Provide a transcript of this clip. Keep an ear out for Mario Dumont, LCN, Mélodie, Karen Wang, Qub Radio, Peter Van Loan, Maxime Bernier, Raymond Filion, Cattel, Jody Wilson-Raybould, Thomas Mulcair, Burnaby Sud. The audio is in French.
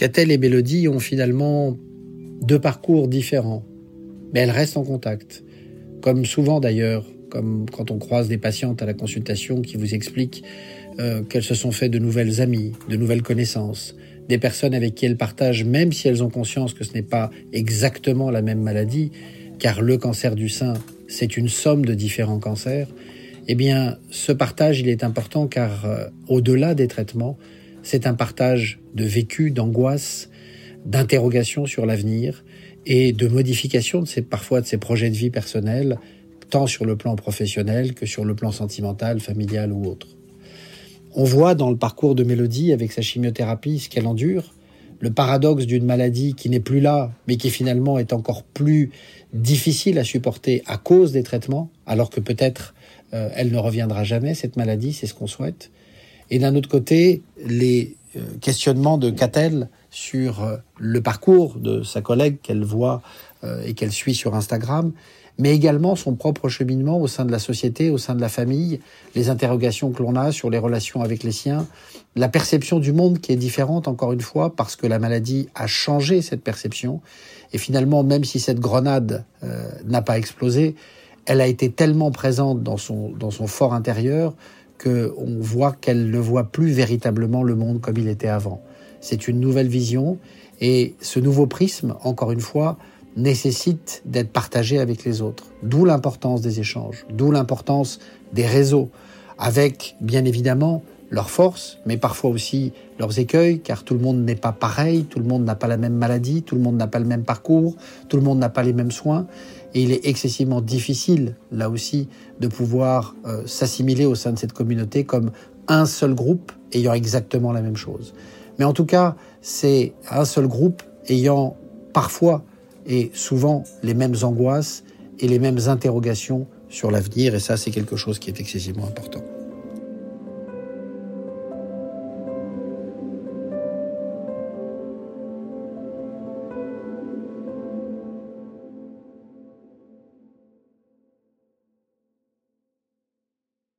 Cattel et Mélodie ont finalement deux parcours différents, mais elles restent en contact. Comme souvent d'ailleurs, comme quand on croise des patientes à la consultation qui vous expliquent qu'elles se sont fait de nouvelles amies, de nouvelles connaissances, des personnes avec qui elles partagent, même si elles ont conscience que ce n'est pas exactement la même maladie, car le cancer du sein, c'est une somme de différents cancers, eh bien, ce partage, il est important car au-delà des traitements, c'est un partage de vécu, d'angoisse, d'interrogation sur l'avenir et de modification parfois de ses projets de vie personnels, tant sur le plan professionnel que sur le plan sentimental, familial ou autre. On voit dans le parcours de Mélodie, avec sa chimiothérapie, ce qu'elle endure, le paradoxe d'une maladie qui n'est plus là, mais qui finalement est encore plus difficile à supporter à cause des traitements, alors que peut-être elle ne reviendra jamais, cette maladie, c'est ce qu'on souhaite. Et d'un autre côté, les questionnements de Cattel sur le parcours de sa collègue qu'elle voit et qu'elle suit sur Instagram, mais également son propre cheminement au sein de la société, au sein de la famille, les interrogations que l'on a sur les relations avec les siens, la perception du monde qui est différente, encore une fois, parce que la maladie a changé cette perception. Et finalement, même si cette grenade n'a pas explosé, elle a été tellement présente dans son fort intérieur qu'on voit qu'elle ne voit plus véritablement le monde comme il était avant. C'est une nouvelle vision et ce nouveau prisme, encore une fois, nécessite d'être partagé avec les autres. D'où l'importance des échanges, d'où l'importance des réseaux, avec, bien évidemment, leurs forces, mais parfois aussi leurs écueils, car tout le monde n'est pas pareil, tout le monde n'a pas la même maladie, tout le monde n'a pas le même parcours, tout le monde n'a pas les mêmes soins, et il est excessivement difficile, là aussi, de pouvoir s'assimiler au sein de cette communauté comme un seul groupe ayant exactement la même chose. Mais en tout cas, c'est un seul groupe ayant parfois et souvent les mêmes angoisses et les mêmes interrogations sur l'avenir, et ça, c'est quelque chose qui est excessivement important.